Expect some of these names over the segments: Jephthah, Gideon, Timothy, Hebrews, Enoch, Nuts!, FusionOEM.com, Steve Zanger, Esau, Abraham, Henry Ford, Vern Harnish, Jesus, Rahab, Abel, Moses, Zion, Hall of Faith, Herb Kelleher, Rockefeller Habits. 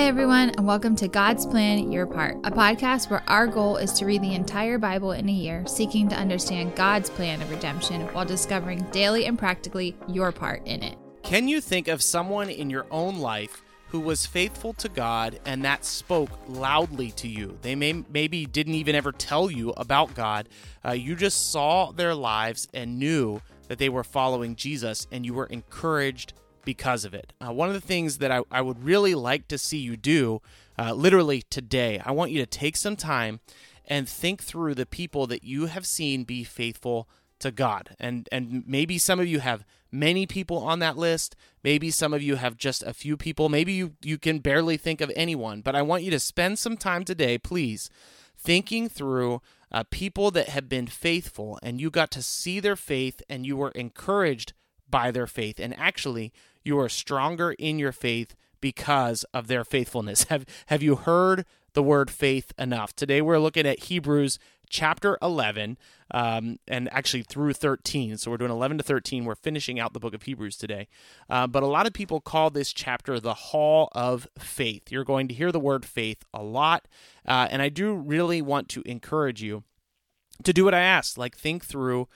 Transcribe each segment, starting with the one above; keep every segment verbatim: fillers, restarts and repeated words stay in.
Hi everyone, and welcome to God's Plan, Your Part, a podcast where our goal is to read the entire Bible in a year, seeking to understand God's plan of redemption while discovering daily and practically your part in it. Can you think of someone in your own life who was faithful to God and that spoke loudly to you? They may maybe didn't even ever tell you about God. Uh, you just saw their lives and knew that they were following Jesus, and you were encouraged because of it. Uh, one of the things that I, I would really like to see you do, uh, literally today, I want you to take some time and think through the people that you have seen be faithful to God. And, and maybe some of you have many people on that list. Maybe some of you have just a few people. Maybe you, you can barely think of anyone. But I want you to spend some time today, please, thinking through uh, people that have been faithful, and you got to see their faith, and you were encouraged by their faith. And actually, you are stronger in your faith because of their faithfulness. Have have you heard the word faith enough? Today we're looking at Hebrews chapter eleven, um, and actually through thirteen. So we're doing eleven to thirteen. We're finishing out the book of Hebrews today. Uh, but a lot of people call this chapter the Hall of Faith. You're going to hear the word faith a lot. Uh, and I do really want to encourage you to do what I asked, like think through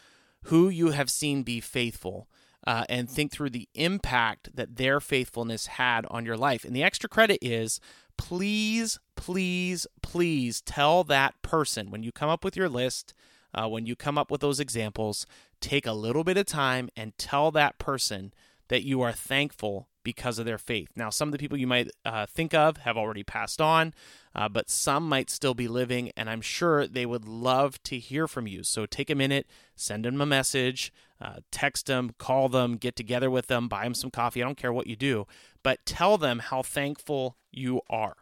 who you have seen be faithful. Uh, and think through the impact that their faithfulness had on your life. And the extra credit is, please, please, please tell that person, when you come up with your list, uh, when you come up with those examples, take a little bit of time and tell that person that you are thankful because of their faith. Now, some of the people you might uh, think of have already passed on, uh, but some might still be living, and I'm sure they would love to hear from you. So take a minute, send them a message, uh, text them, call them, get together with them, buy them some coffee. I don't care what you do, but tell them how thankful you are.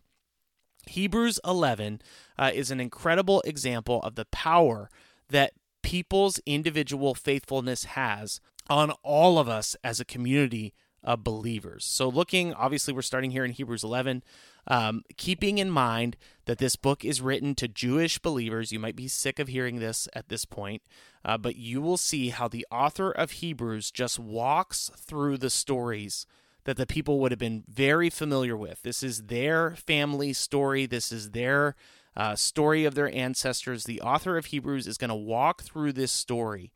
Hebrews eleven uh, is an incredible example of the power that people's individual faithfulness has on all of us as a community of believers. So looking, obviously we're starting here in Hebrews eleven, um, keeping in mind that this book is written to Jewish believers. You might be sick of hearing this at this point, uh, but you will see how the author of Hebrews just walks through the stories that the people would have been very familiar with. This is their family story. This is their uh, story of their ancestors. The author of Hebrews is going to walk through this story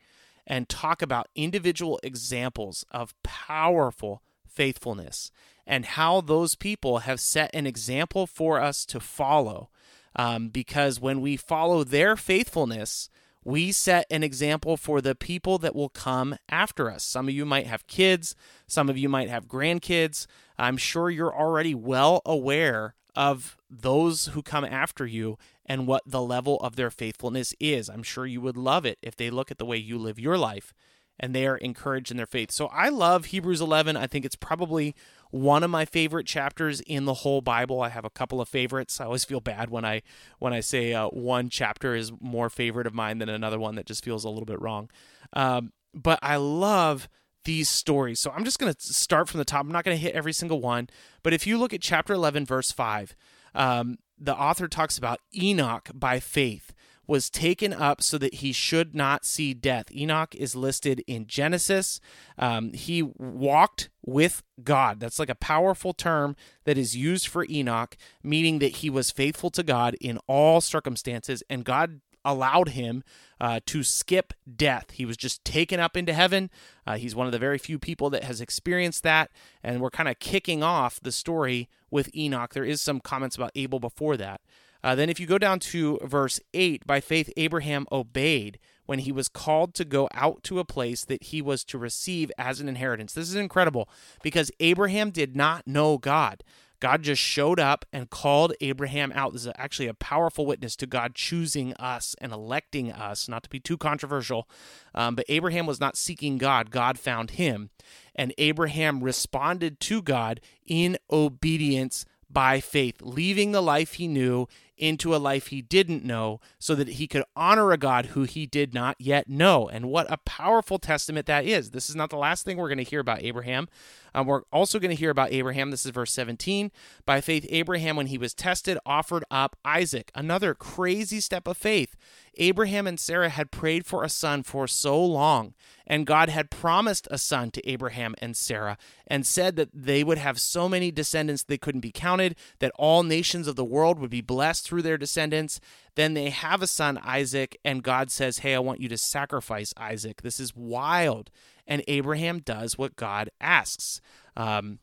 and talk about individual examples of powerful faithfulness and how those people have set an example for us to follow. Um, because when we follow their faithfulness, we set an example for the people that will come after us. Some of you might have kids. Some of you might have grandkids. I'm sure you're already well aware of those who come after you and what the level of their faithfulness is. I'm sure you would love it if they look at the way you live your life and they are encouraged in their faith. So I love Hebrews eleven. I think it's probably one of my favorite chapters in the whole Bible. I have a couple of favorites. I always feel bad when I when I say uh, one chapter is more favorite of mine than another one. That just feels a little bit wrong. Um, but I love these stories. So I'm just going to start from the top. I'm not going to hit every single one. But if you look at chapter eleven, verse five, um, the author talks about Enoch by faith was taken up so that he should not see death. Enoch is listed in Genesis. Um, he walked with God. That's like a powerful term that is used for Enoch, meaning that he was faithful to God in all circumstances, and God allowed him uh, to skip death. He was just taken up into heaven. Uh, he's one of the very few people that has experienced that, and we're kind of kicking off the story with Enoch. There is some comments about Abel before that. Uh, then if you go down to verse eight, by faith Abraham obeyed when he was called to go out to a place that he was to receive as an inheritance. This is incredible because Abraham did not know God. God just showed up and called Abraham out. This is actually a powerful witness to God choosing us and electing us, not to be too controversial. Um, but Abraham was not seeking God. God found him. And Abraham responded to God in obedience by faith, leaving the life he knew into a life he didn't know so that he could honor a God who he did not yet know. And what a powerful testament that is. This is not the last thing we're going to hear about Abraham. Um, we're also going to hear about Abraham. This is verse seventeen. By faith, Abraham, when he was tested, offered up Isaac. Another crazy step of faith. Abraham and Sarah had prayed for a son for so long, and God had promised a son to Abraham and Sarah and said that they would have so many descendants they couldn't be counted, that all nations of the world would be blessed through their descendants. Then they have a son, Isaac, and God says, hey, I want you to sacrifice Isaac. This is wild. And Abraham does what God asks. Um,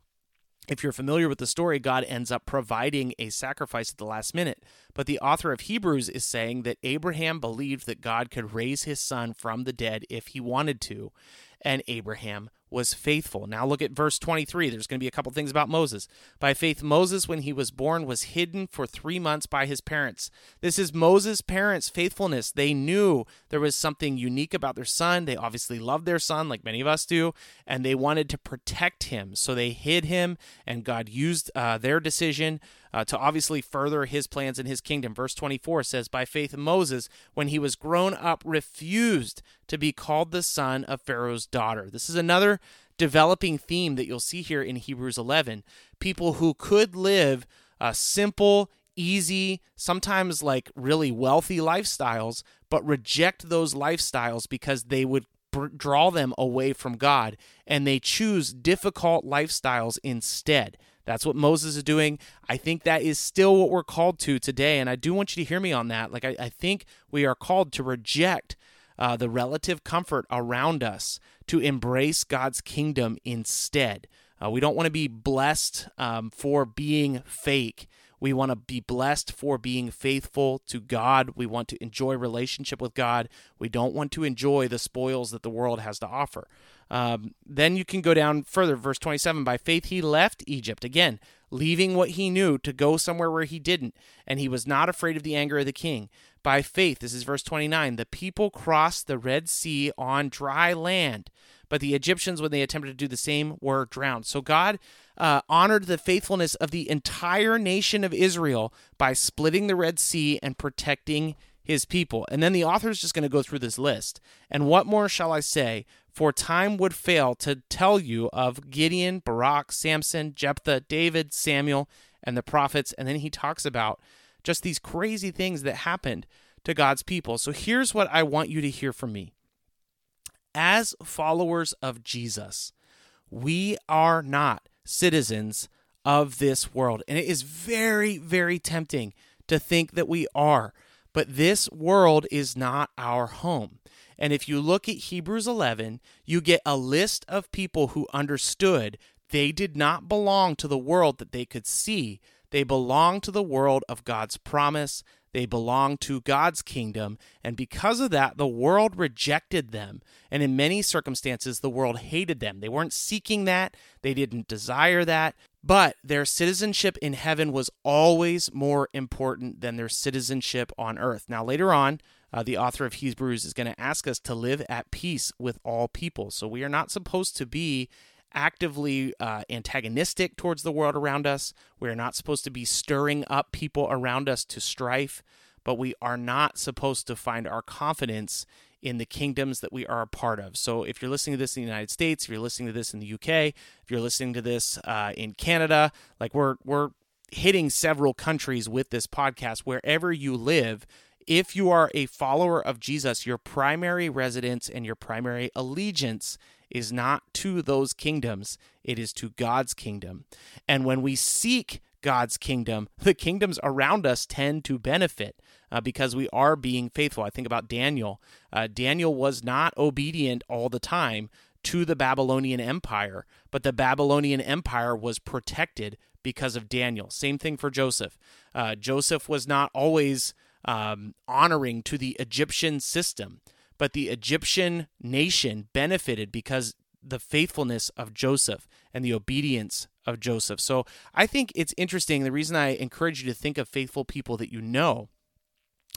if you're familiar with the story, God ends up providing a sacrifice at the last minute. But the author of Hebrews is saying that Abraham believed that God could raise his son from the dead if he wanted to, and Abraham was faithful. Now look at verse twenty-three. There's going to be a couple things about Moses. By faith, Moses, when he was born, was hidden for three months by his parents. This is Moses' parents' faithfulness. They knew there was something unique about their son. They obviously loved their son, like many of us do, and they wanted to protect him. So they hid him, and God used uh, their decision Uh, to obviously further his plans in his kingdom. Verse twenty-four says, by faith Moses, when he was grown up, refused to be called the son of Pharaoh's daughter. This is another developing theme that you'll see here in Hebrews eleven. People who could live a simple, easy, sometimes like really wealthy lifestyles, but reject those lifestyles because they would draw them away from God, and they choose difficult lifestyles instead. That's what Moses is doing. I think that is still what we're called to today, and I do want you to hear me on that. Like I, I think we are called to reject uh, the relative comfort around us to embrace God's kingdom instead. Uh, we don't want to be blessed um, for being fake. We want to be blessed for being faithful to God. We want to enjoy relationship with God. We don't want to enjoy the spoils that the world has to offer. Um, then you can go down further. Verse twenty-seven, by faith he left Egypt. Again, leaving what he knew to go somewhere where he didn't. And he was not afraid of the anger of the king. By faith, this is verse twenty-nine, the people crossed the Red Sea on dry land. But the Egyptians, when they attempted to do the same, were drowned. So God uh, honored the faithfulness of the entire nation of Israel by splitting the Red Sea and protecting his people. And then the author is just going to go through this list. And what more shall I say? For time would fail to tell you of Gideon, Barak, Samson, Jephthah, David, Samuel, and the prophets. And then he talks about just these crazy things that happened to God's people. So here's what I want you to hear from me. As followers of Jesus, we are not citizens of this world. And it is very, very tempting to think that we are. But this world is not our home. And if you look at Hebrews eleven, you get a list of people who understood they did not belong to the world that they could see. They belong to the world of God's promise. They belong to God's kingdom, and because of that, the world rejected them, and in many circumstances, the world hated them. They weren't seeking that. They didn't desire that, but their citizenship in heaven was always more important than their citizenship on earth. Now, later on, uh, the author of Hebrews is going to ask us to live at peace with all people, so we are not supposed to be actively uh, antagonistic towards the world around us. We're not supposed to be stirring up people around us to strife, but we are not supposed to find our confidence in the kingdoms that we are a part of. So if you're listening to this in the United States, if you're listening to this in the U K, if you're listening to this uh, in Canada, like we're we're hitting several countries with this podcast, wherever you live, if you are a follower of Jesus, your primary residence and your primary allegiance is not to those kingdoms, it is to God's kingdom. And when we seek God's kingdom, the kingdoms around us tend to benefit uh, because we are being faithful. I think about Daniel. Uh, Daniel was not obedient all the time to the Babylonian Empire, but the Babylonian Empire was protected because of Daniel. Same thing for Joseph. Uh, Joseph was not always um, honoring to the Egyptian system, but the Egyptian nation benefited because the faithfulness of Joseph and the obedience of Joseph. So I think it's interesting. The reason I encourage you to think of faithful people that you know,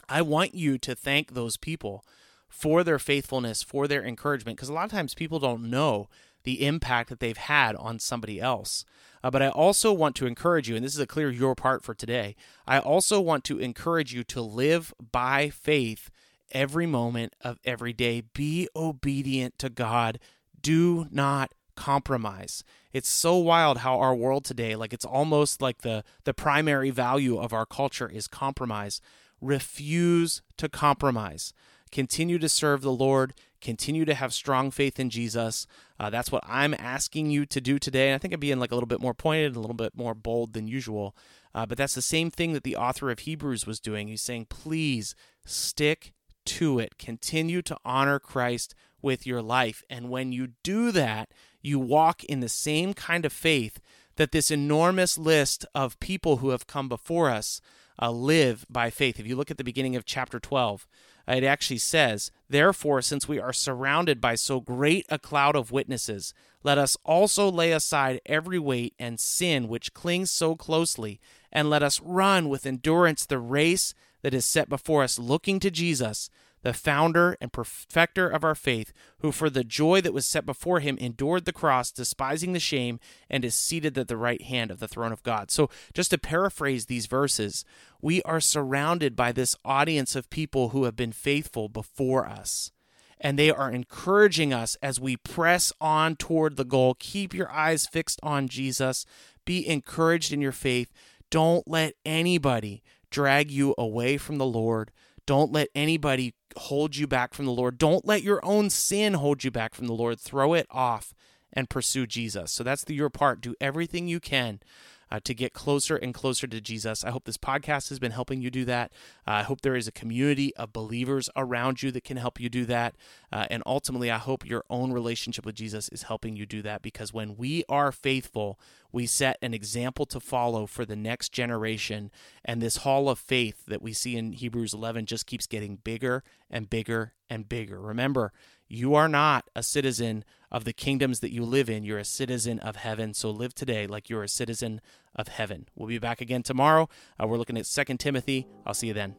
I want you to thank those people for their faithfulness, for their encouragement, because a lot of times people don't know the impact that they've had on somebody else. Uh, but I also want to encourage you, and this is a clear your part for today, I also want to encourage you to live by faith every moment of every day. Be obedient to God. Do not compromise. It's so wild how our world today, like it's almost like the, the primary value of our culture is compromise. Refuse to compromise. Continue to serve the Lord. Continue to have strong faith in Jesus. Uh, that's what I'm asking you to do today. And I think I'm being like a little bit more pointed, a little bit more bold than usual. Uh, but that's the same thing that the author of Hebrews was doing. He's saying, please stick to it. Continue to honor Christ with your life. And when you do that, you walk in the same kind of faith that this enormous list of people who have come before us uh, live by faith. If you look at the beginning of chapter twelve, it actually says, therefore, since we are surrounded by so great a cloud of witnesses, let us also lay aside every weight and sin which clings so closely, and let us run with endurance the race that is set before us, looking to Jesus, the founder and perfecter of our faith, who for the joy that was set before him endured the cross, despising the shame, and is seated at the right hand of the throne of God. So just to paraphrase these verses, we are surrounded by this audience of people who have been faithful before us, and they are encouraging us as we press on toward the goal. Keep your eyes fixed on Jesus. Be encouraged in your faith. Don't let anybody drag you away from the Lord. Don't let anybody hold you back from the Lord. Don't let your own sin hold you back from the Lord. Throw it off and pursue Jesus. So that's the, your part. Do everything you can uh, to get closer and closer to Jesus. I hope this podcast has been helping you do that. Uh, I hope there is a community of believers around you that can help you do that. Uh, and ultimately, I hope your own relationship with Jesus is helping you do that, because when we are faithful, we set an example to follow for the next generation. And this hall of faith that we see in Hebrews eleven just keeps getting bigger and bigger and bigger. Remember, you are not a citizen of the kingdoms that you live in. You're a citizen of heaven. So live today like you're a citizen of heaven. We'll be back again tomorrow. Uh, we're looking at Second Timothy. I'll see you then.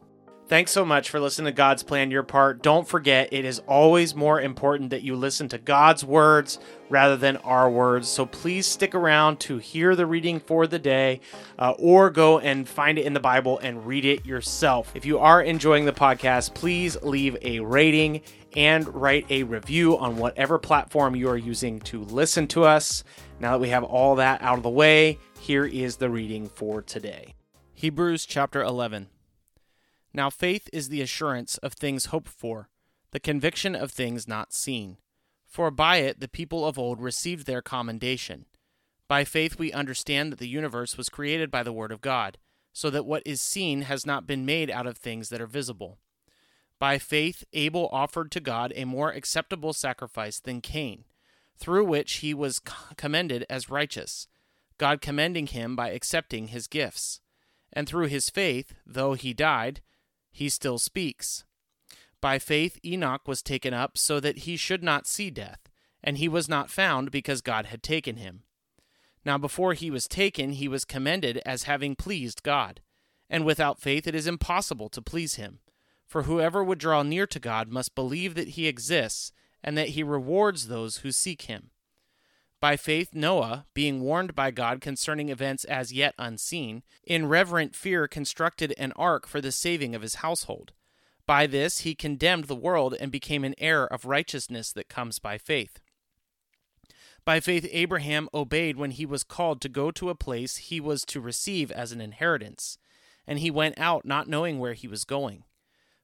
Thanks so much for listening to God's Plan, Your Part. Don't forget, it is always more important that you listen to God's words rather than our words. So please stick around to hear the reading for the day, uh, or go and find it in the Bible and read it yourself. If you are enjoying the podcast, please leave a rating and write a review on whatever platform you are using to listen to us. Now that we have all that out of the way, here is the reading for today. Hebrews chapter eleven. Now faith is the assurance of things hoped for, the conviction of things not seen. For by it the people of old received their commendation. By faith we understand that the universe was created by the word of God, so that what is seen has not been made out of things that are visible. By faith Abel offered to God a more acceptable sacrifice than Cain, through which he was commended as righteous, God commending him by accepting his gifts. And through his faith, though he died, he still speaks. By faith Enoch was taken up so that he should not see death, and he was not found because God had taken him. Now before he was taken, he was commended as having pleased God. And without faith it is impossible to please him. For whoever would draw near to God must believe that he exists, and that he rewards those who seek him. By faith Noah, being warned by God concerning events as yet unseen, in reverent fear constructed an ark for the saving of his household. By this he condemned the world and became an heir of righteousness that comes by faith. By faith Abraham obeyed when he was called to go to a place he was to receive as an inheritance, and he went out not knowing where he was going.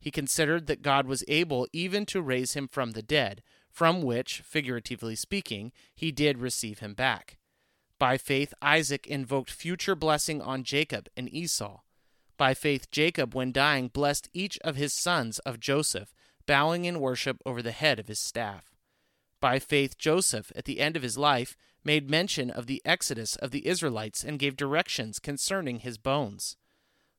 He considered that God was able even to raise him from the dead, from which, figuratively speaking, he did receive him back. By faith, Isaac invoked future blessing on Jacob and Esau. By faith, Jacob, when dying, blessed each of his sons of Joseph, bowing in worship over the head of his staff. By faith, Joseph, at the end of his life, made mention of the exodus of the Israelites and gave directions concerning his bones.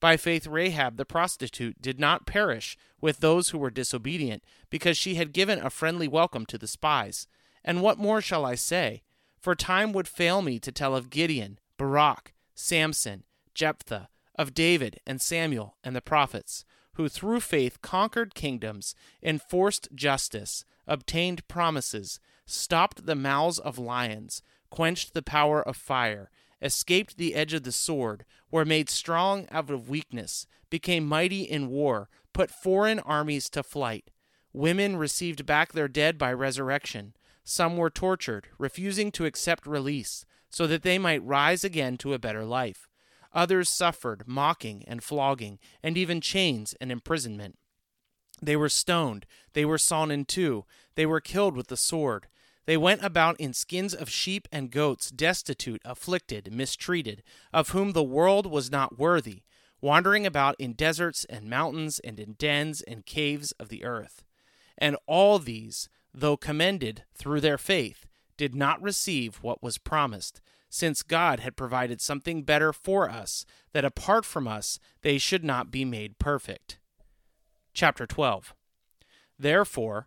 By faith, Rahab the prostitute did not perish with those who were disobedient, because she had given a friendly welcome to the spies. And what more shall I say? For time would fail me to tell of Gideon, Barak, Samson, Jephthah, of David and Samuel and the prophets, who through faith conquered kingdoms, enforced justice, obtained promises, stopped the mouths of lions, quenched the power of fire, escaped the edge of the sword, were made strong out of weakness, became mighty in war, put foreign armies to flight. Women received back their dead by resurrection. Some were tortured, refusing to accept release, so that they might rise again to a better life. Others suffered mocking and flogging, and even chains and imprisonment. They were stoned, they were sawn in two, they were killed with the sword. They went about in skins of sheep and goats, destitute, afflicted, mistreated, of whom the world was not worthy, wandering about in deserts and mountains and in dens and caves of the earth. And all these, though commended through their faith, did not receive what was promised, since God had provided something better for us, that apart from us they should not be made perfect. Chapter twelve. Therefore,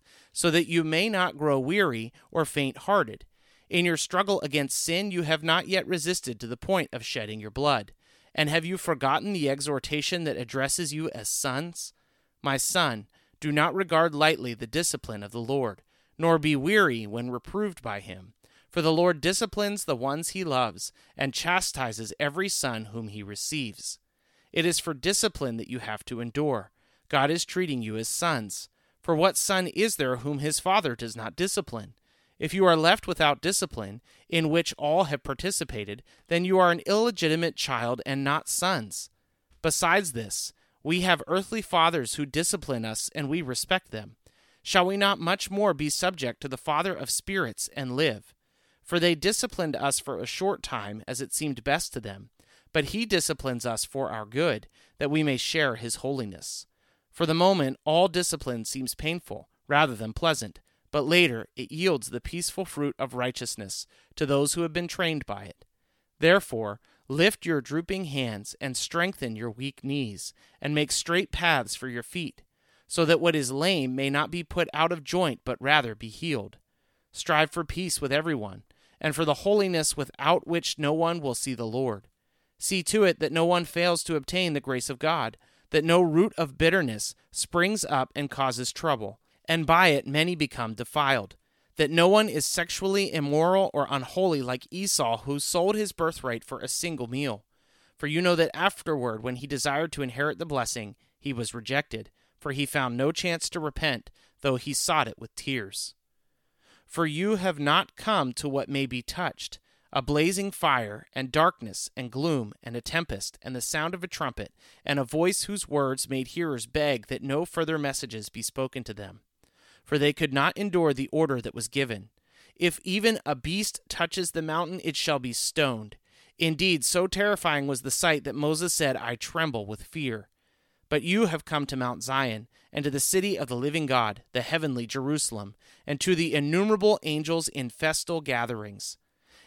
so that you may not grow weary or faint-hearted. In your struggle against sin you have not yet resisted to the point of shedding your blood. And have you forgotten the exhortation that addresses you as sons? My son, do not regard lightly the discipline of the Lord, nor be weary when reproved by him. For the Lord disciplines the ones he loves, and chastises every son whom he receives. It is for discipline that you have to endure. God is treating you as sons. For what son is there whom his father does not discipline? If you are left without discipline, in which all have participated, then you are an illegitimate child and not sons. Besides this, we have earthly fathers who discipline us, and we respect them. Shall we not much more be subject to the Father of spirits and live? For they disciplined us for a short time, as it seemed best to them, but he disciplines us for our good, that we may share his holiness. For the moment, all discipline seems painful rather than pleasant, but later it yields the peaceful fruit of righteousness to those who have been trained by it. Therefore, lift your drooping hands and strengthen your weak knees, and make straight paths for your feet, so that what is lame may not be put out of joint, but rather be healed. Strive for peace with everyone, and for the holiness without which no one will see the Lord. See to it that no one fails to obtain the grace of God, that no root of bitterness springs up and causes trouble, and by it many become defiled, that no one is sexually immoral or unholy like Esau, who sold his birthright for a single meal. For you know that afterward, when he desired to inherit the blessing, he was rejected, for he found no chance to repent, though he sought it with tears. For you have not come to what may be touched, a blazing fire, and darkness, and gloom, and a tempest, and the sound of a trumpet, and a voice whose words made hearers beg that no further messages be spoken to them. For they could not endure the order that was given. If even a beast touches the mountain, it shall be stoned. Indeed, so terrifying was the sight that Moses said, I tremble with fear. But you have come to Mount Zion, and to the city of the living God, the heavenly Jerusalem, and to the innumerable angels in festal gatherings,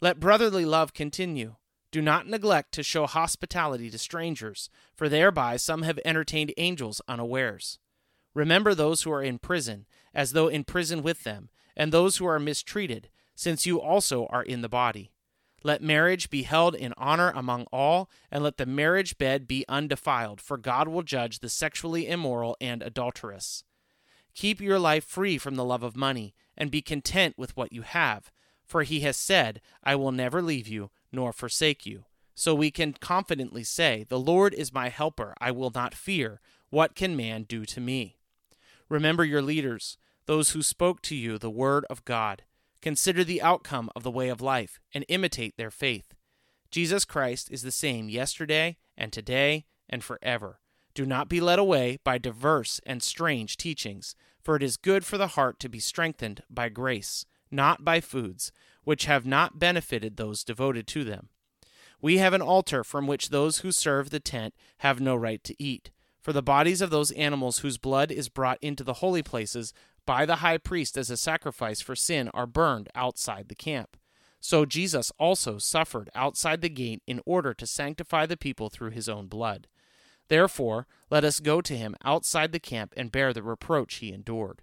Let brotherly love continue. Do not neglect to show hospitality to strangers, for thereby some have entertained angels unawares. Remember those who are in prison, as though in prison with them, and those who are mistreated, since you also are in the body. Let marriage be held in honor among all, and let the marriage bed be undefiled, for God will judge the sexually immoral and adulterous. Keep your life free from the love of money, and be content with what you have, for he has said, I will never leave you nor forsake you. So we can confidently say, the Lord is my helper, I will not fear. What can man do to me? Remember your leaders, those who spoke to you the word of God. Consider the outcome of the way of life, and imitate their faith. Jesus Christ is the same yesterday, and today, and forever. Do not be led away by diverse and strange teachings, for it is good for the heart to be strengthened by grace, not by foods, which have not benefited those devoted to them. We have an altar from which those who serve the tent have no right to eat, for the bodies of those animals whose blood is brought into the holy places by the high priest as a sacrifice for sin are burned outside the camp. So Jesus also suffered outside the gate in order to sanctify the people through his own blood. Therefore, let us go to him outside the camp and bear the reproach he endured.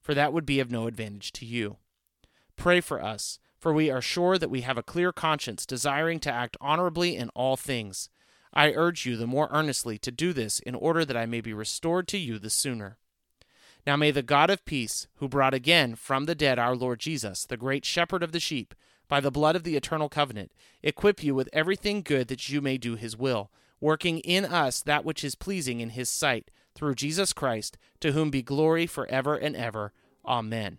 for that would be of no advantage to you. Pray for us, for we are sure that we have a clear conscience, desiring to act honorably in all things. I urge you the more earnestly to do this in order that I may be restored to you the sooner. Now may the God of peace, who brought again from the dead our Lord Jesus, the great shepherd of the sheep, by the blood of the eternal covenant, equip you with everything good that you may do his will, working in us that which is pleasing in his sight, through Jesus Christ, to whom be glory forever and ever. Amen.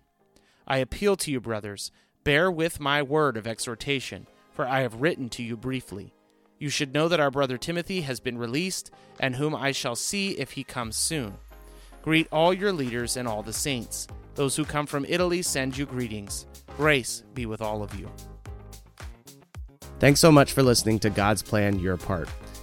I appeal to you, brothers, bear with my word of exhortation, for I have written to you briefly. You should know that our brother Timothy has been released, and whom I shall see if he comes soon. Greet all your leaders and all the saints. Those who come from Italy send you greetings. Grace be with all of you. Thanks so much for listening to God's Plan, Your Part.